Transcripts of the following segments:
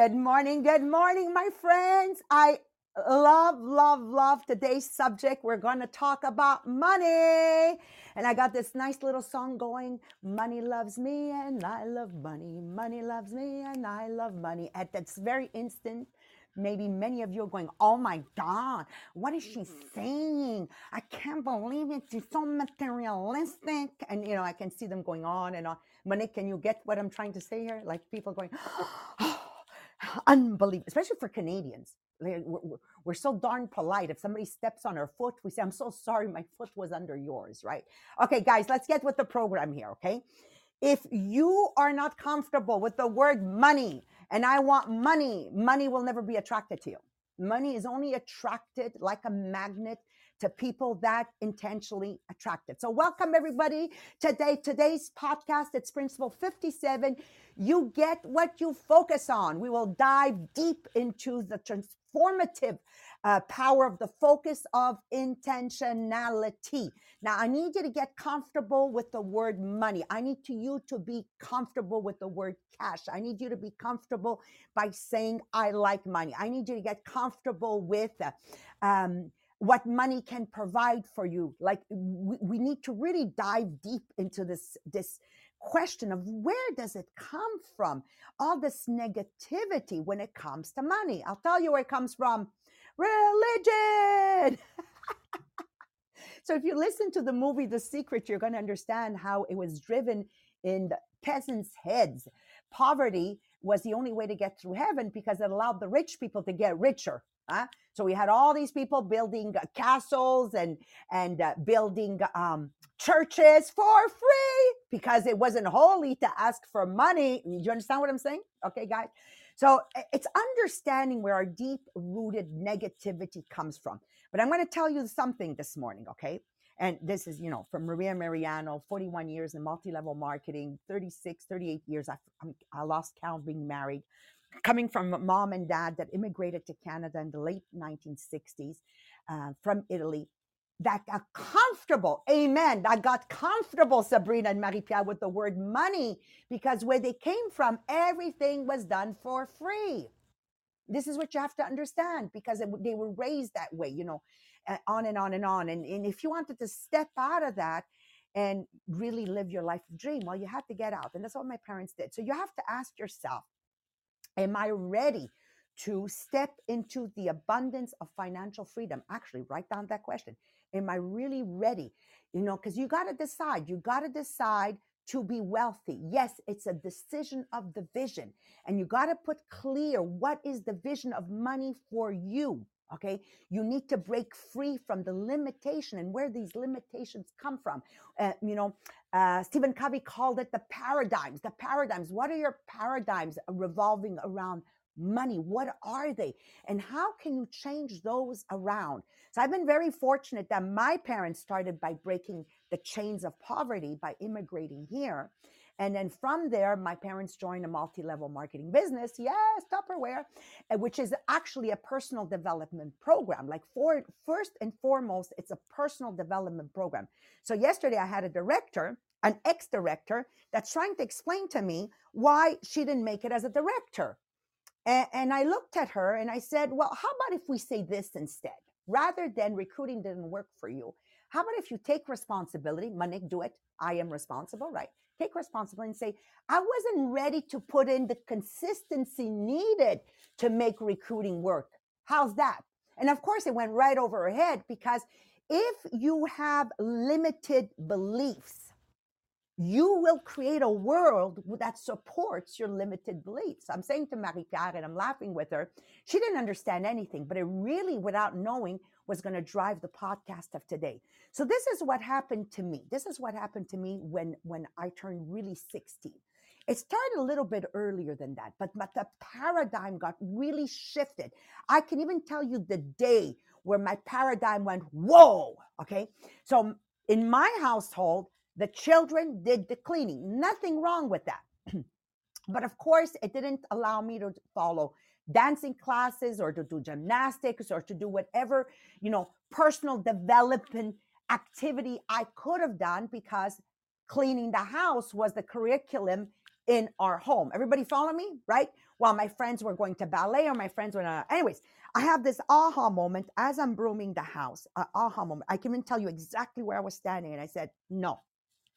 Good morning, my friends. I love today's subject. We're going to talk about money. And I got this nice little song going. Money loves me and I love money. Money loves me and I love money. At that very instant, maybe many of you are going, oh my God, what is she saying? I can't believe it. She's so materialistic. And, you know, I can see them going on and on. Monique, can you get what I'm trying to say here? Like people going, oh, unbelievable, especially for Canadians. We're so darn polite. If somebody steps on our foot, we say, I'm so sorry, my foot was under yours, right? Okay, guys, let's get with the program here, okay? If you are not comfortable with the word money, and I want money, money will never be attracted to you. Money is only attracted like a magnet to people that intentionally attract it. So welcome everybody. Today's podcast, it's Principle 57. You get what you focus on. We will dive deep into the transformative power of the focus of intentionality. Now, I need you to get comfortable with the word money. I need you to be comfortable with the word cash. I need you to be comfortable by saying, I like money. I need you to get comfortable with what money can provide for you. Like we need to really dive deep into this question of where does it come from? All this negativity when it comes to money. I'll tell you where it comes from. Religion. So if you listen to the movie, The Secret, you're going to understand how it was driven in the peasants' heads. Poverty was the only way to get through heaven because it allowed the rich people to get richer. Huh? So we had all these people building castles and building churches for free because it wasn't holy to ask for money. You understand what I'm saying? Okay, guys. So it's understanding where our deep-rooted negativity comes from. But I'm going to tell you something this morning, okay? And this is, you know, from Maria Mariano, 41 years in multi-level marketing, 38 years. I lost count being married. Coming from mom and dad that immigrated to Canada in the late 1960s from Italy, that got comfortable. Amen. That got comfortable, Sabrina and Marie Pia, with the word money, because where they came from, everything was done for free. This is what you have to understand, because they were raised that way, you know, on and on and on. And if you wanted to step out of that and really live your life of dream, well, you had to get out. And that's what my parents did. So you have to ask yourself, am I ready to step into the abundance of financial freedom? Actually, write down that question. Am I really ready? You know, because you got to decide. You got to decide to be wealthy. Yes, it's a decision of the vision. And you got to put clear what is the vision of money for you. Okay, you need to break free from the limitation and where these limitations come from. Stephen Covey called it the paradigms. The paradigms. What are your paradigms revolving around money? What are they? And how can you change those around? So I've been very fortunate that my parents started by breaking the chains of poverty by immigrating here. And then from there, my parents joined a multi-level marketing business. Yes, Tupperware, which is actually a personal development program. Like first and foremost, it's a personal development program. So yesterday I had a director, an ex-director, that's trying to explain to me why she didn't make it as a director. And I looked at her and I said, well, how about if we say this instead? Rather than recruiting didn't work for you, how about if you take responsibility? Manik, do it. I am responsible, right? Take responsibility and say, I wasn't ready to put in the consistency needed to make recruiting work. How's that? And of course, it went right over her head, because if you have limited beliefs, you will create a world that supports your limited beliefs. I'm saying to Marie-Claire, and I'm laughing with her, she didn't understand anything, but it really, without knowing, was going to drive the podcast of today. So this is what happened to me. This is what happened to me when I turned really 16. It started a little bit earlier than that, but the paradigm got really shifted. I can even tell you the day where my paradigm went, whoa, okay? So in my household, the children did the cleaning. Nothing wrong with that. But of course, it didn't allow me to follow dancing classes or to do gymnastics or to do whatever, you know, personal development activity I could have done, because cleaning the house was the curriculum in our home. Everybody follow me, right? well, my friends were going to ballet or my friends were not. Anyways, I have this aha moment as I'm brooming the house, aha moment. I can even tell you exactly where I was standing. And I said, no,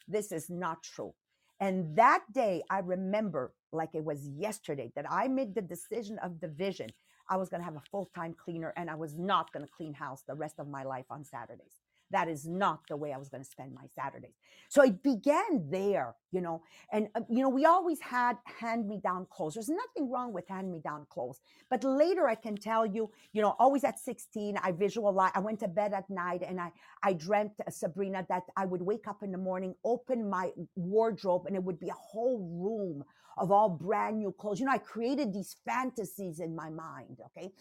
this is not true. And that day, I remember like it was yesterday that I made the decision of the vision. I was going to have a full-time cleaner and I was not going to clean house the rest of my life on Saturdays. That is not the way I was going to spend my Saturdays. So it began there, you know, and, you know, we always had hand-me-down clothes. There's nothing wrong with hand-me-down clothes. But later I can tell you, you know, always at 16, I visualized, I went to bed at night and I dreamt, Sabrina, that I would wake up in the morning, open my wardrobe, and it would be a whole room of all brand new clothes. You know, I created these fantasies in my mind, okay?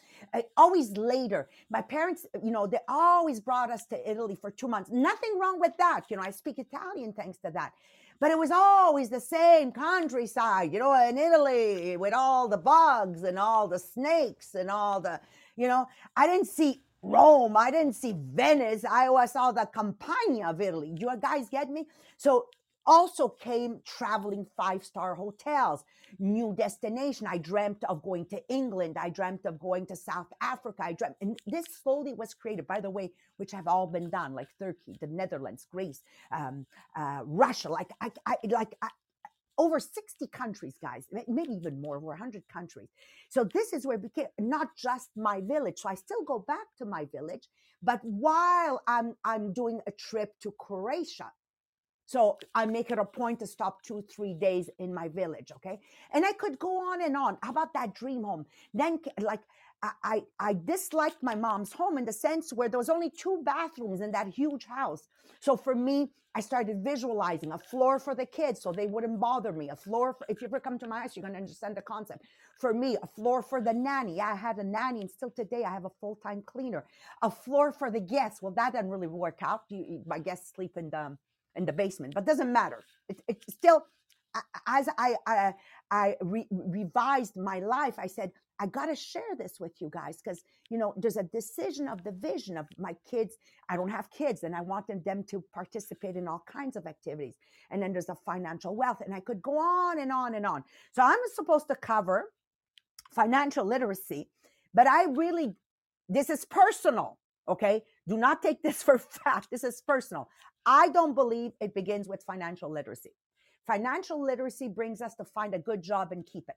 Always later, my parents, you know, they always brought us to Italy for 2 months. Nothing wrong with that. You know, I speak Italian thanks to that. But it was always the same countryside, you know, in Italy with all the bugs and all the snakes and all the, you know, I didn't see Rome. I didn't see Venice. I saw the Campania of Italy. You guys get me? So also came traveling five-star hotels, new destination. I dreamt of going to England. I dreamt of going to South Africa. And this slowly was created, by the way, which have all been done, like Turkey, the Netherlands, Greece, Russia, over 60 countries, guys, maybe even more, over 100 countries. So this is where it became not just my village. So I still go back to my village, but while I'm doing a trip to Croatia, so I make it a point to stop 2-3 days in my village, okay? And I could go on and on. How about that dream home? Then, like, I disliked my mom's home in the sense where there was only 2 bathrooms in that huge house. So for me, I started visualizing a floor for the kids so they wouldn't bother me. A floor, if you ever come to my house, you're going to understand the concept. For me, a floor for the nanny. I had a nanny, and still today I have a full-time cleaner. A floor for the guests. Well, that didn't really work out. My guests sleep in the basement, but doesn't matter. It still, as I revised my life, I said, I got to share this with you guys because, you know, there's a decision of the vision of my kids. I don't have kids and I want them to participate in all kinds of activities. And then there's a financial wealth and I could go on and on and on. So I'm supposed to cover financial literacy, but this is personal, okay? Do not take this for fact. This is personal. I don't believe it begins with financial literacy. Financial literacy brings us to find a good job and keep it.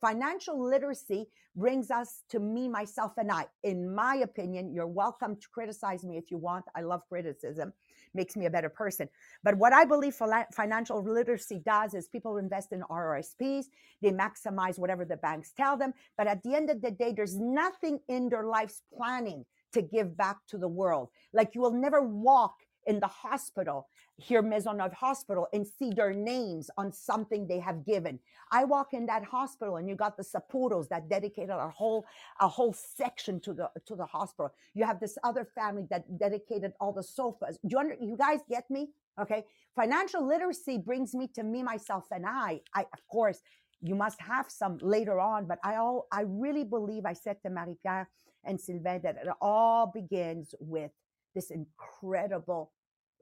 Financial literacy brings us to me, myself, and I. In my opinion, you're welcome to criticize me if you want. I love criticism. Makes me a better person. But what I believe financial literacy does is people invest in RRSPs. They maximize whatever the banks tell them. But at the end of the day, there's nothing in their life's planning to give back to the world. Like you will never walk in the hospital, here Mezonov Hospital, and see their names on something they have given. I walk in that hospital and you got the Sapuros that dedicated a whole section to the hospital. You have this other family that dedicated all the sofas. You guys get me? Okay. Financial literacy brings me to me, myself, and I. I, of course, you must have some later on, but I really believe, I said to Marie Pia and Sylvain, that it all begins with this incredible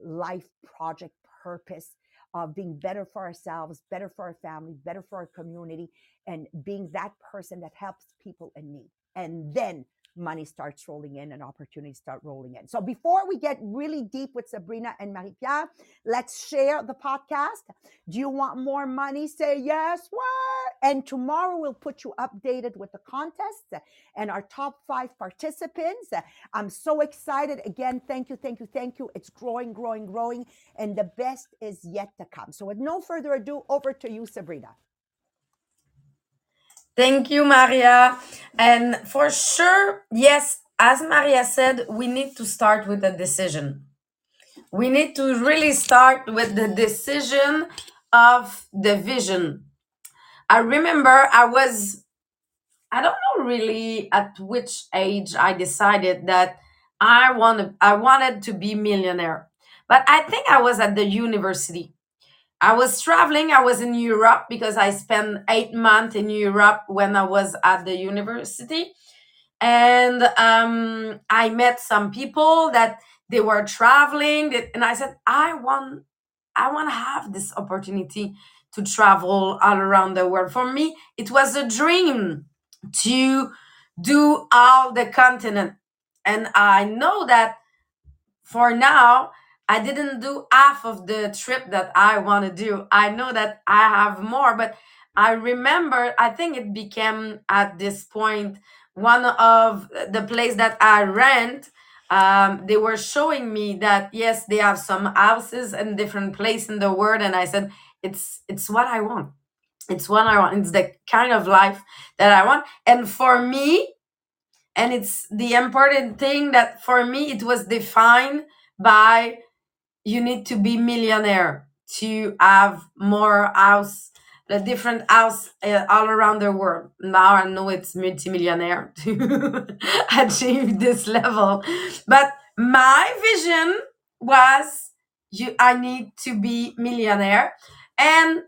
life project purpose of being better for ourselves, better for our family, better for our community, and being that person that helps people in need. And then money starts rolling in and opportunities start rolling in. So before we get really deep with Sabrina and Marie Pia, let's share the podcast. Do you want more money? Say yes. What? And tomorrow we'll put you updated with the contest and our top 5 participants. I'm so excited. Again, thank you, thank you, thank you. It's growing, growing, growing. And the best is yet to come. So with no further ado, over to you, Sabrina. Thank you, Maria. And for sure, yes, as Maria said, we need to start with a decision. We need to really start with the decision of the vision. I remember I don't know really at which age I decided that I wanted to be millionaire. But I think I was at the university. I was traveling. I was in Europe because I spent 8 months in Europe when I was at the university. And I met some people that they were traveling. And I said, I want to have this opportunity to travel all around the world. For me, it was a dream to do all the continent. And I know that for now, I didn't do half of the trip that I want to do. I know that I have more, but I remember, I think it became at this point, one of the place that I rent, they were showing me that, yes, they have some houses in different place in the world. And I said, it's what I want. It's what I want. It's the kind of life that I want. And for me, and it's the important thing that for me, it was defined by you need to be millionaire to have more house, the different house all around the world. Now I know it's multimillionaire to achieve this level. But my vision was I need to be millionaire. And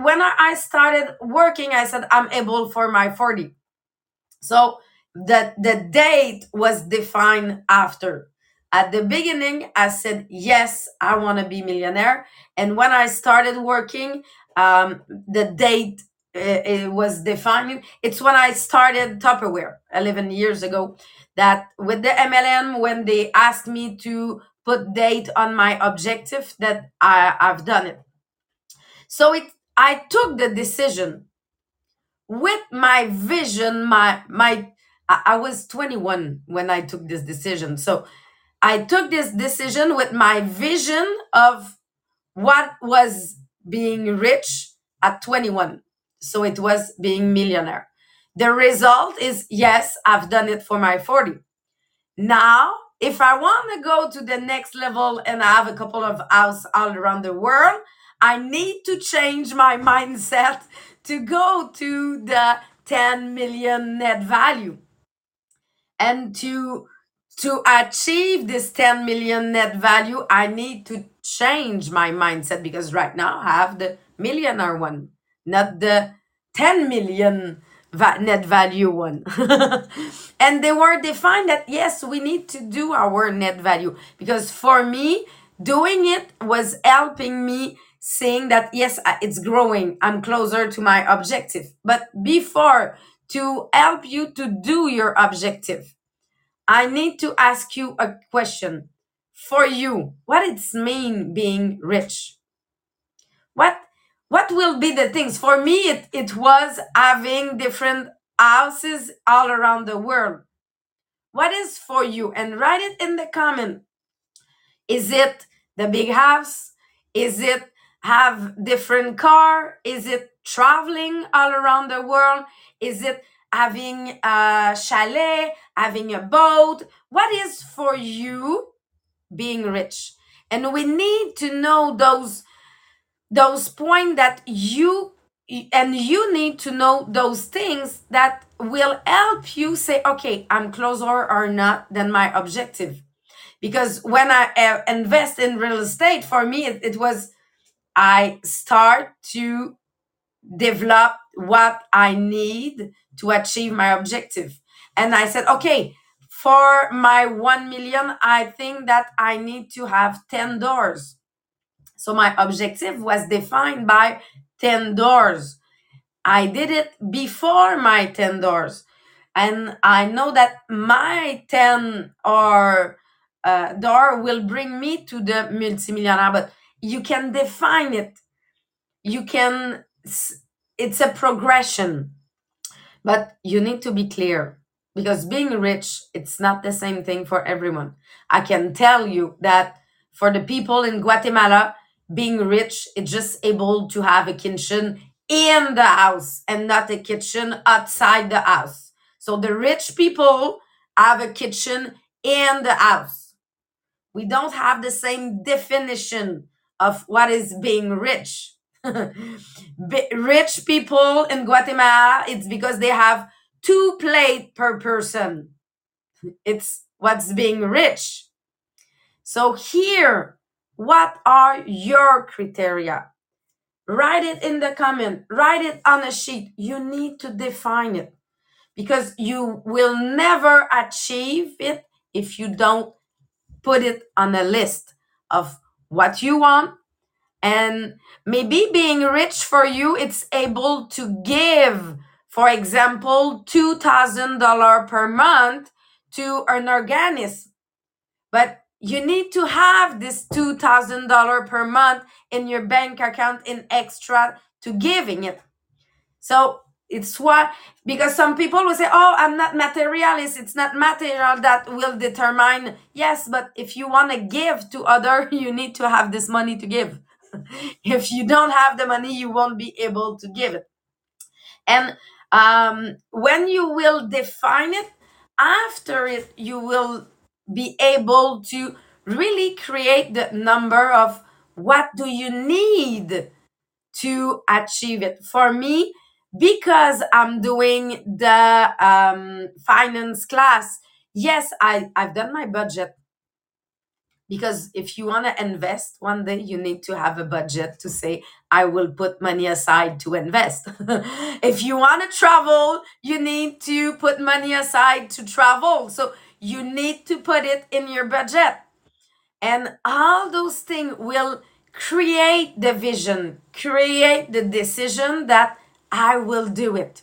when I started working, I said, I'm able for my 40. So the date was defined after. At the beginning, I said, yes, I want to be millionaire. And when I started working, the date it was defined. It's when I started Tupperware 11 years ago, that with the MLM, when they asked me to put date on my objective, that I've done it. So I took the decision with my vision. I was 21 when I took this decision. So I took this decision with my vision of what was being rich at 21. So it was being millionaire. The result is, yes, I've done it for my 40. Now, if I want to go to the next level and I have a couple of houses all around the world, I need to change my mindset to go to the 10 million net value. And to achieve this 10 million net value, I need to change my mindset, because right now I have the millionaire one, not the 10 million net value one. And they were defined that, yes, we need to do our net value, because for me, doing it was helping me seeing that, yes, it's growing. I'm closer to my objective. But before, to help you to do your objective, I need to ask you a question. For you, what it's mean being rich? What will be the things? For me, it was having different houses all around the world. What is for you? And write it in the comment. Is it the big house? Is it have different car? Is it traveling all around the world? Is it having a chalet, having a boat? What is for you being rich? And we need to know those points that you need to know those things that will help you say, okay, I'm closer or not than my objective. Because when I invest in real estate, for me, it was, I start to develop what I need to achieve my objective. And I said, okay, for my 1 million, I think that I need to have 10 doors. So my objective was defined by 10 doors. I did it before my 10 doors. And I know that my 10 or door will bring me to the multimillionaire, but you can define it. You can, it's a progression, but you need to be clear. Because being rich, it's not the same thing for everyone. I can tell you that for the people in Guatemala, being rich is just able to have a kitchen in the house and not a kitchen outside the house. So the rich people have a kitchen in the house. We don't have the same definition of what is being rich. Rich people in Guatemala, it's because they have 2 plate per person. It's what's being rich. So here, what are your criteria? Write it in the comment. Write it on a sheet. You need to define it, because you will never achieve it if you don't put it on a list of what you want, And maybe being rich for you, it's able to give, for example, $2,000 per month to an organist. But you need to have this $2,000 per month in your bank account in extra to giving it. So it's what, because some people will say, oh, I'm not materialist. It's not material that will determine. Yes, but if you want to give to other, you need to have this money to give. If you don't have the money, you won't be able to give it. And when you will define it, after it, you will be able to really create the number of what do you need to achieve it. For me, because I'm doing the finance class, yes, I've done my budget. Because if you want to invest one day, you need to have a budget to say, I will put money aside to invest. If you want to travel, you need to put money aside to travel. So you need to put it in your budget. And all those things will create the vision, create the decision that I will do it.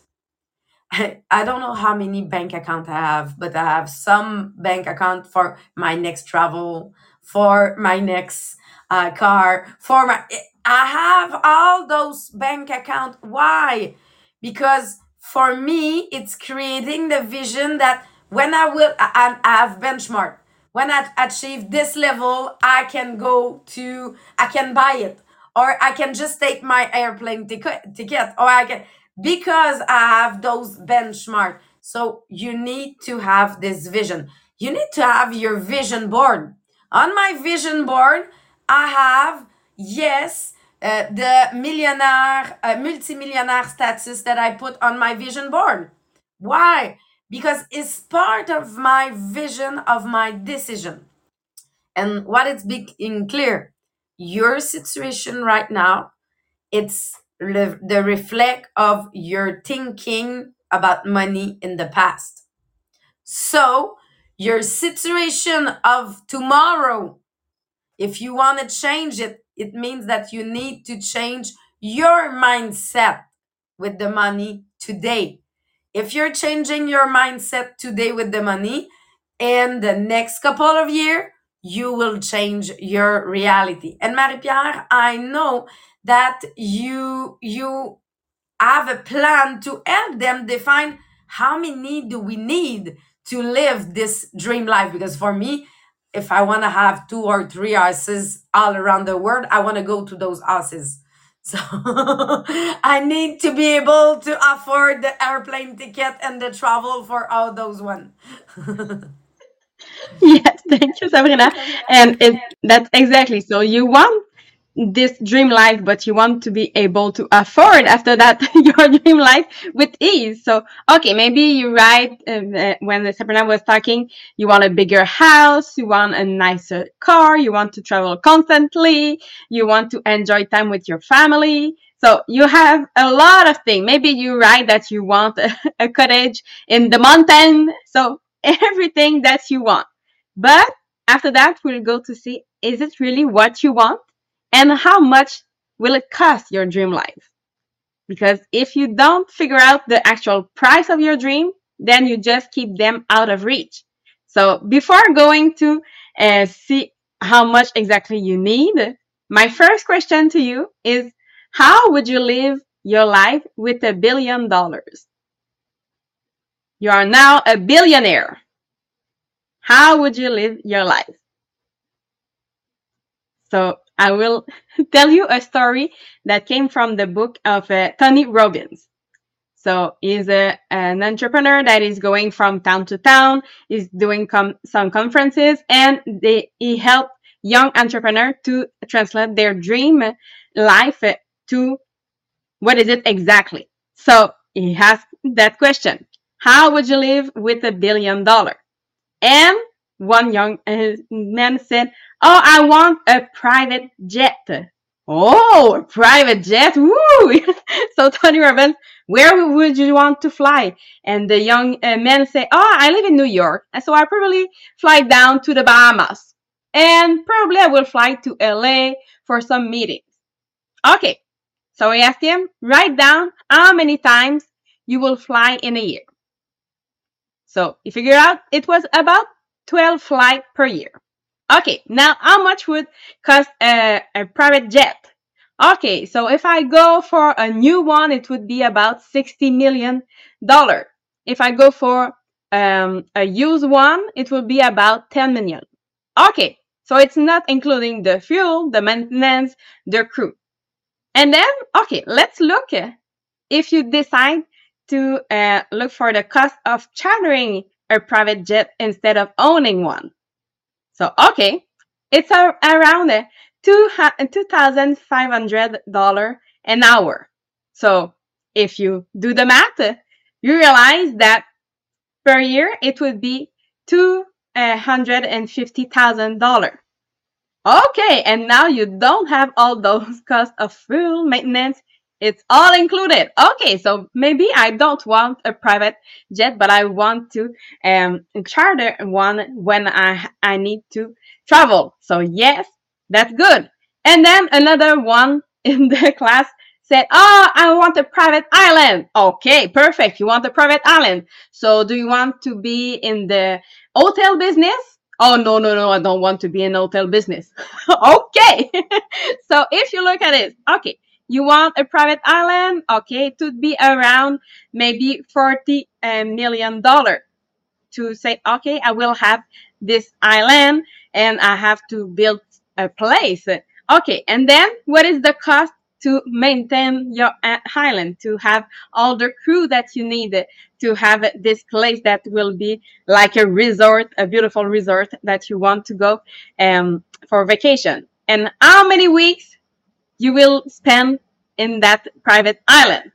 I don't know how many bank accounts I have, but I have some bank account for my next travel, for my next car, for my... I have all those bank accounts. Why? Because for me, it's creating the vision that when I will, I have benchmark. When I achieve this level, I can go to, I can buy it, or I can just take my airplane ticket, or I can... Because I have those benchmarks. So you need to have this vision. You need to have your vision board. On my vision board, I have, yes, the multimillionaire status that I put on my vision board. Why? Because it's part of my vision of my decision. And what it's being clear, your situation right now, it's the reflect of your thinking about money in the past. So your situation of tomorrow, if you want to change it, it means that you need to change your mindset with the money today. If you're changing your mindset today with the money, in the next couple of years, you will change your reality. And Marie-Pierre, I know that you have a plan to help them define how many do we need to live this dream life. Because for me, if I want to have 2 or 3 houses all around the world, I want to go to those houses. So I need to be able to afford the airplane ticket and the travel for all those ones. Yes, thank you, Sabrina. And that's exactly. So you want this dream life, but you want to be able to afford after that your dream life with ease. So, okay, maybe you're right. When Sabrina was talking, you want a bigger house, you want a nicer car, you want to travel constantly, you want to enjoy time with your family. So you have a lot of things. Maybe you're right that you want a cottage in the mountain. So everything that you want. But after that, we'll go to see, is it really what you want? And how much will it cost your dream life? Because if you don't figure out the actual price of your dream, then you just keep them out of reach. So before going to see how much exactly you need, my first question to you is, how would you live your life with $1 billion? You are now a billionaire. How would you live your life? So I will tell you a story that came from the book of Tony Robbins. So he's an entrepreneur that is going from town to town, is doing some conferences, and he helped young entrepreneurs to translate their dream life to what is it exactly. So he asked that question. How would you live with $1 billion? And one young man said, oh, I want a private jet. Oh, a private jet. Woo! So Tony Robbins, where would you want to fly? And the young man said, oh, I live in New York. And so I probably fly down to the Bahamas. And probably I will fly to LA for some meetings. Okay, so I asked him, write down how many times you will fly in a year. So he figured out it was about 12 flights per year. Okay, now how much would cost a private jet? Okay, so if I go for a new one, it would be about $60 million. If I go for a used one, it will be about $10 million. Okay, so it's not including the fuel, the maintenance, the crew. And then, okay, let's look if you decide to look for the cost of chartering a private jet instead of owning one. So, okay, it's around $2,500 an hour. So if you do the math, you realize that per year it would be $250,000. Okay, and now you don't have all those costs of fuel, maintenance. It's all included. Okay, so maybe I don't want a private jet, but I want to charter one when I need to travel. So yes, that's good. And then another one in the class said, oh, I want a private island. Okay, perfect. You want a private island. So do you want to be in the hotel business? Oh, no, I don't want to be in hotel business. Okay. So if you look at it, okay, you want a private island. Okay, it would be around maybe $40 million to say, okay, I will have this island and I have to build a place. Okay, and then what is the cost to maintain your island, to have all the crew that you need, to have this place that will be like a resort, a beautiful resort that you want to go for vacation, and how many weeks you will spend in that private island?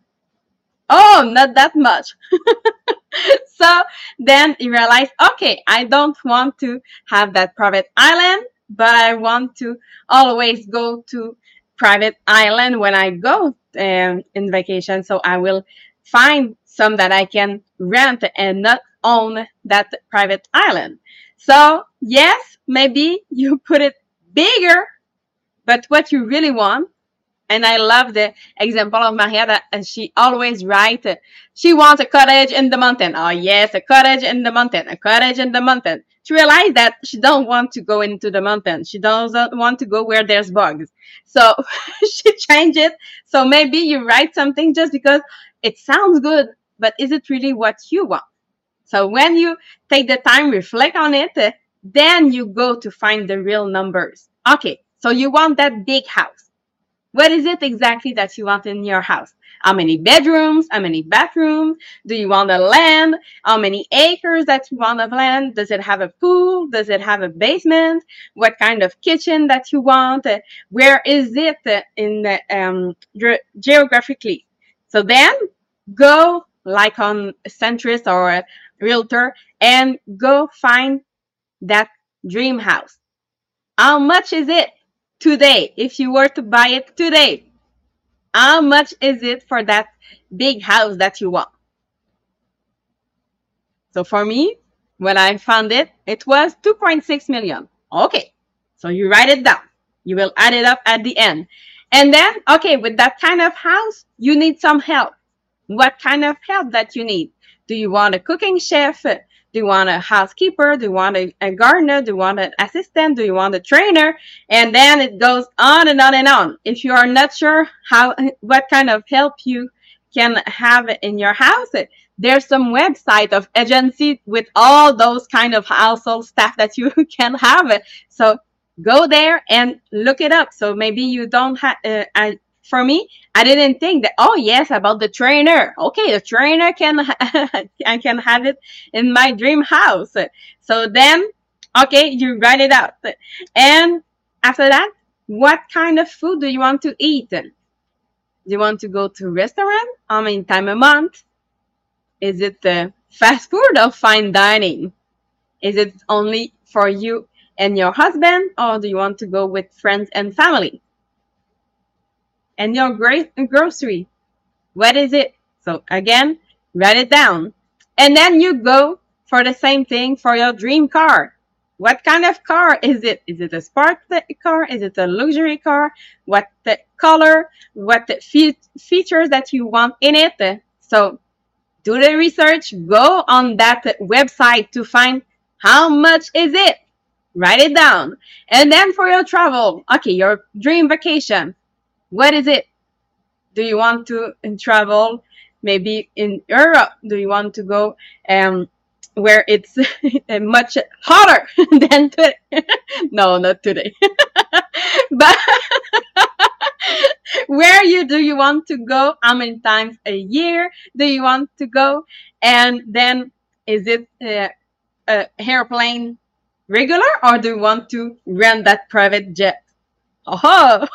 Oh, not that much. So then you realize, okay, I don't want to have that private island, but I want to always go to private island when I go in vacation. So I will find some that I can rent and not own that private island. So yes, maybe you put it bigger, but what you really want, and I love the example of Maria that she always writes, she wants a cottage in the mountain. Oh yes, a cottage in the mountain, a cottage in the mountain. She realized that she don't want to go into the mountain. She doesn't want to go where there's bugs. So she changed it. So maybe you write something just because it sounds good, but is it really what you want? So when you take the time, reflect on it, then you go to find the real numbers. Okay, so you want that big house. What is it exactly that you want in your house? How many bedrooms? How many bathrooms? Do you want the land? How many acres that you want of land? Does it have a pool? Does it have a basement? What kind of kitchen that you want? Where is it in geographically? So then go like on Centris or a realtor and go find that dream house. How much is it? Today, if you were to buy it today, how much is it for that big house that you want? So for me, when I found it, it was 2.6 million. Okay, so you write it down. You will add it up at the end. And then, okay, with that kind of house, you need some help. What kind of help that you need? Do you want a cooking chef? Do you want a housekeeper? Do you want a gardener? Do you want an assistant? Do you want a trainer? And then it goes on and on and on. If you are not sure what kind of help you can have in your house, there's some website of agency with all those kind of household staff that you can have. So go there and look it up. So maybe you don't have... For me, I didn't think that, oh yes, about the trainer. Okay, the trainer I can have it in my dream house. So then, okay, you write it out. And after that, what kind of food do you want to eat? Do you want to go to a restaurant? How many times a month? Is it fast food or fine dining? Is it only for you and your husband? Or do you want to go with friends and family? And your grocery, what is it? So again, write it down. And then you go for the same thing for your dream car. What kind of car is it? Is it a sport car? Is it a luxury car? What the color? What the features that you want in it? So do the research. Go on that website to find how much is it. Write it down. And then for your travel, okay, your dream vacation. What is it? Do you want to travel maybe in Europe? Do you want to go where it's much hotter than today? No, not today. But where do you want to go? How many times a year do you want to go? And then is it an airplane regular, or do you want to rent that private jet? Oh,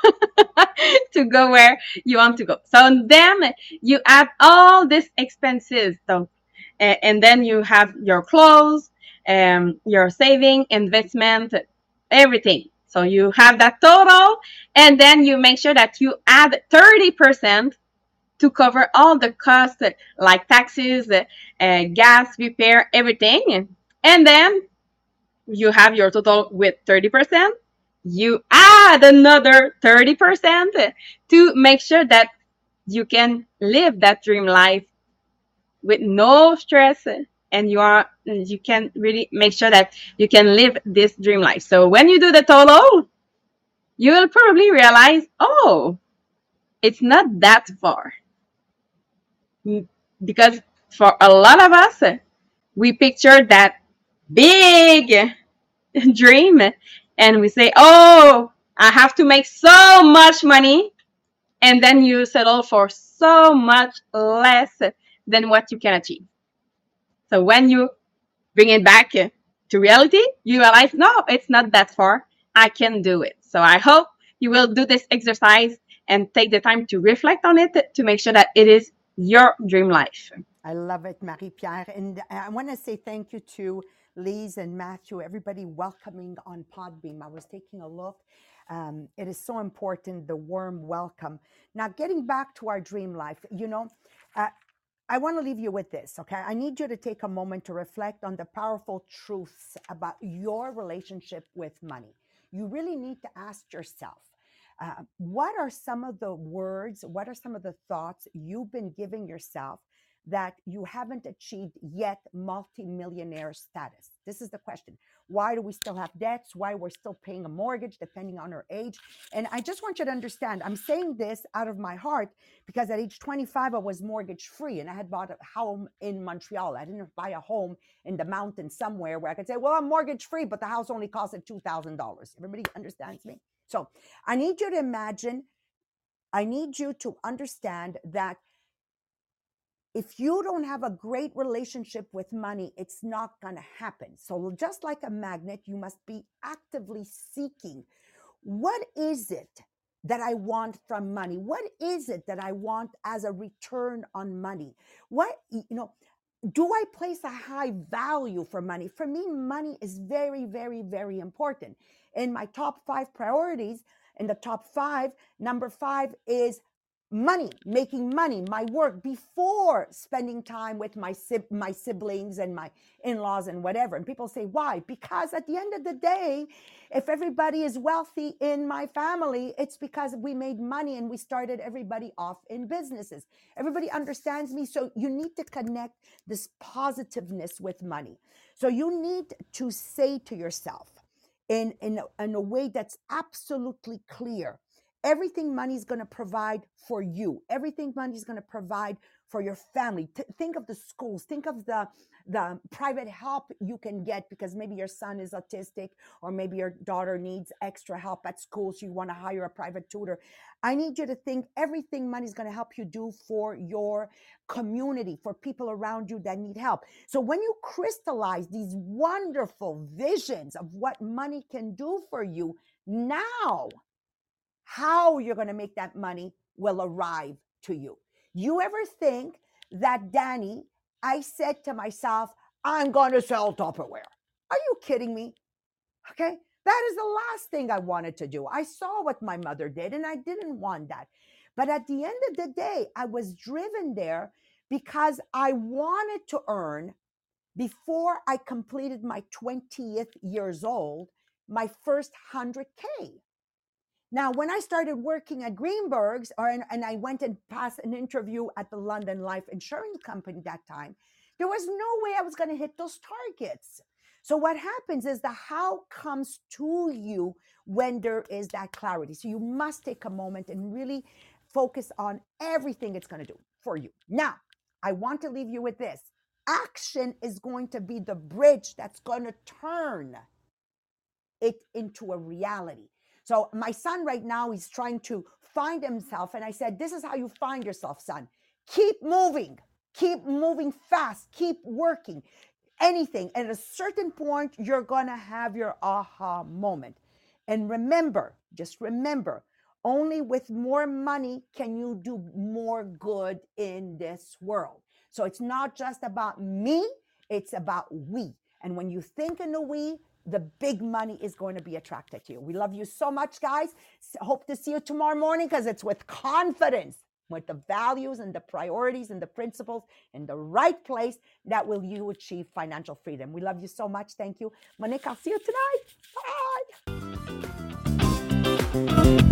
to go where you want to go. So then you add all these expenses. So, and then you have your clothes, your saving, investment, everything. So you have that total, and then you make sure that you add 30% to cover all the costs like taxes, gas, repair, everything. And then you have your total with 30%. You add another 30% to make sure that you can live that dream life with no stress, and you can really make sure that you can live this dream life. So when you do the total, you will probably realize, oh, it's not that far. Because for a lot of us, we picture that big dream. And we say, oh, I have to make so much money. And then you settle for so much less than what you can achieve. So when you bring it back to reality, you realize, no, it's not that far. I can do it. So I hope you will do this exercise and take the time to reflect on it to make sure that it is your dream life. I love it, Marie-Pierre. And I want to say thank you to Lise and Matthew, everybody welcoming on Podbeam. I was taking a look. It is so important, the warm welcome. Now, getting back to our dream life, I want to leave you with this, okay? I need you to take a moment to reflect on the powerful truths about your relationship with money. You really need to ask yourself, what are some of the words, what are some of the thoughts you've been giving yourself that you haven't achieved yet multi-millionaire status? This is the question. Why do we still have debts? Why we're still paying a mortgage depending on our age? And I just want you to understand, I'm saying this out of my heart because at age 25, I was mortgage free and I had bought a home in Montreal. I didn't buy a home in the mountains somewhere where I could say, well, I'm mortgage free, but the house only costed $2,000. Everybody understands me? So I need you to imagine, I need you to understand that if you don't have a great relationship with money, it's not going to happen. So just like a magnet, you must be actively seeking. What is it that I want from money? What is it that I want as a return on money? Do I place a high value for money? For me, money is very, very, very important. In my top 5 priorities, in the top 5, number 5 is money, making money, my work, before spending time with my siblings and my in-laws and whatever. And people say, why? Because at the end of the day, if everybody is wealthy in my family, it's because we made money and we started everybody off in businesses. Everybody understands me. So you need to connect this positiveness with money. So you need to say to yourself in a way that's absolutely clear, everything money is going to provide for you. Everything money is going to provide for your family. Think of the schools. Think of the private help you can get because maybe your son is autistic or maybe your daughter needs extra help at school, so you want to hire a private tutor. I need you to think everything money is going to help you do for your community, for people around you that need help. So when you crystallize these wonderful visions of what money can do for you now, how you're going to make that money will arrive to you. You ever think that, Danny, I said to myself, I'm going to sell Tupperware? Are you kidding me? Okay. That is the last thing I wanted to do. I saw what my mother did and I didn't want that. But at the end of the day, I was driven there because I wanted to earn Before I completed my 20th years old, my first 100K. Now, when I started working at Greenberg's, and I went and passed an interview at the London Life Insurance Company that time, there was no way I was going to hit those targets. So what happens is the how comes to you when there is that clarity. So you must take a moment and really focus on everything it's going to do for you. Now, I want to leave you with this. Action is going to be the bridge that's going to turn it into a reality. So my son right now is trying to find himself. And I said, this is how you find yourself, son. Keep moving fast, keep working, anything. And at a certain point, you're going to have your aha moment. And remember, just remember, only with more money can you do more good in this world. So it's not just about me, it's about we. And when you think in the we, the big money is going to be attracted to you. We love you so much, guys. Hope to see you tomorrow morning, because it's with confidence, with the values and the priorities and the principles in the right place that will you achieve financial freedom. We love you so much. Thank you. Monique, I'll see you tonight. Bye.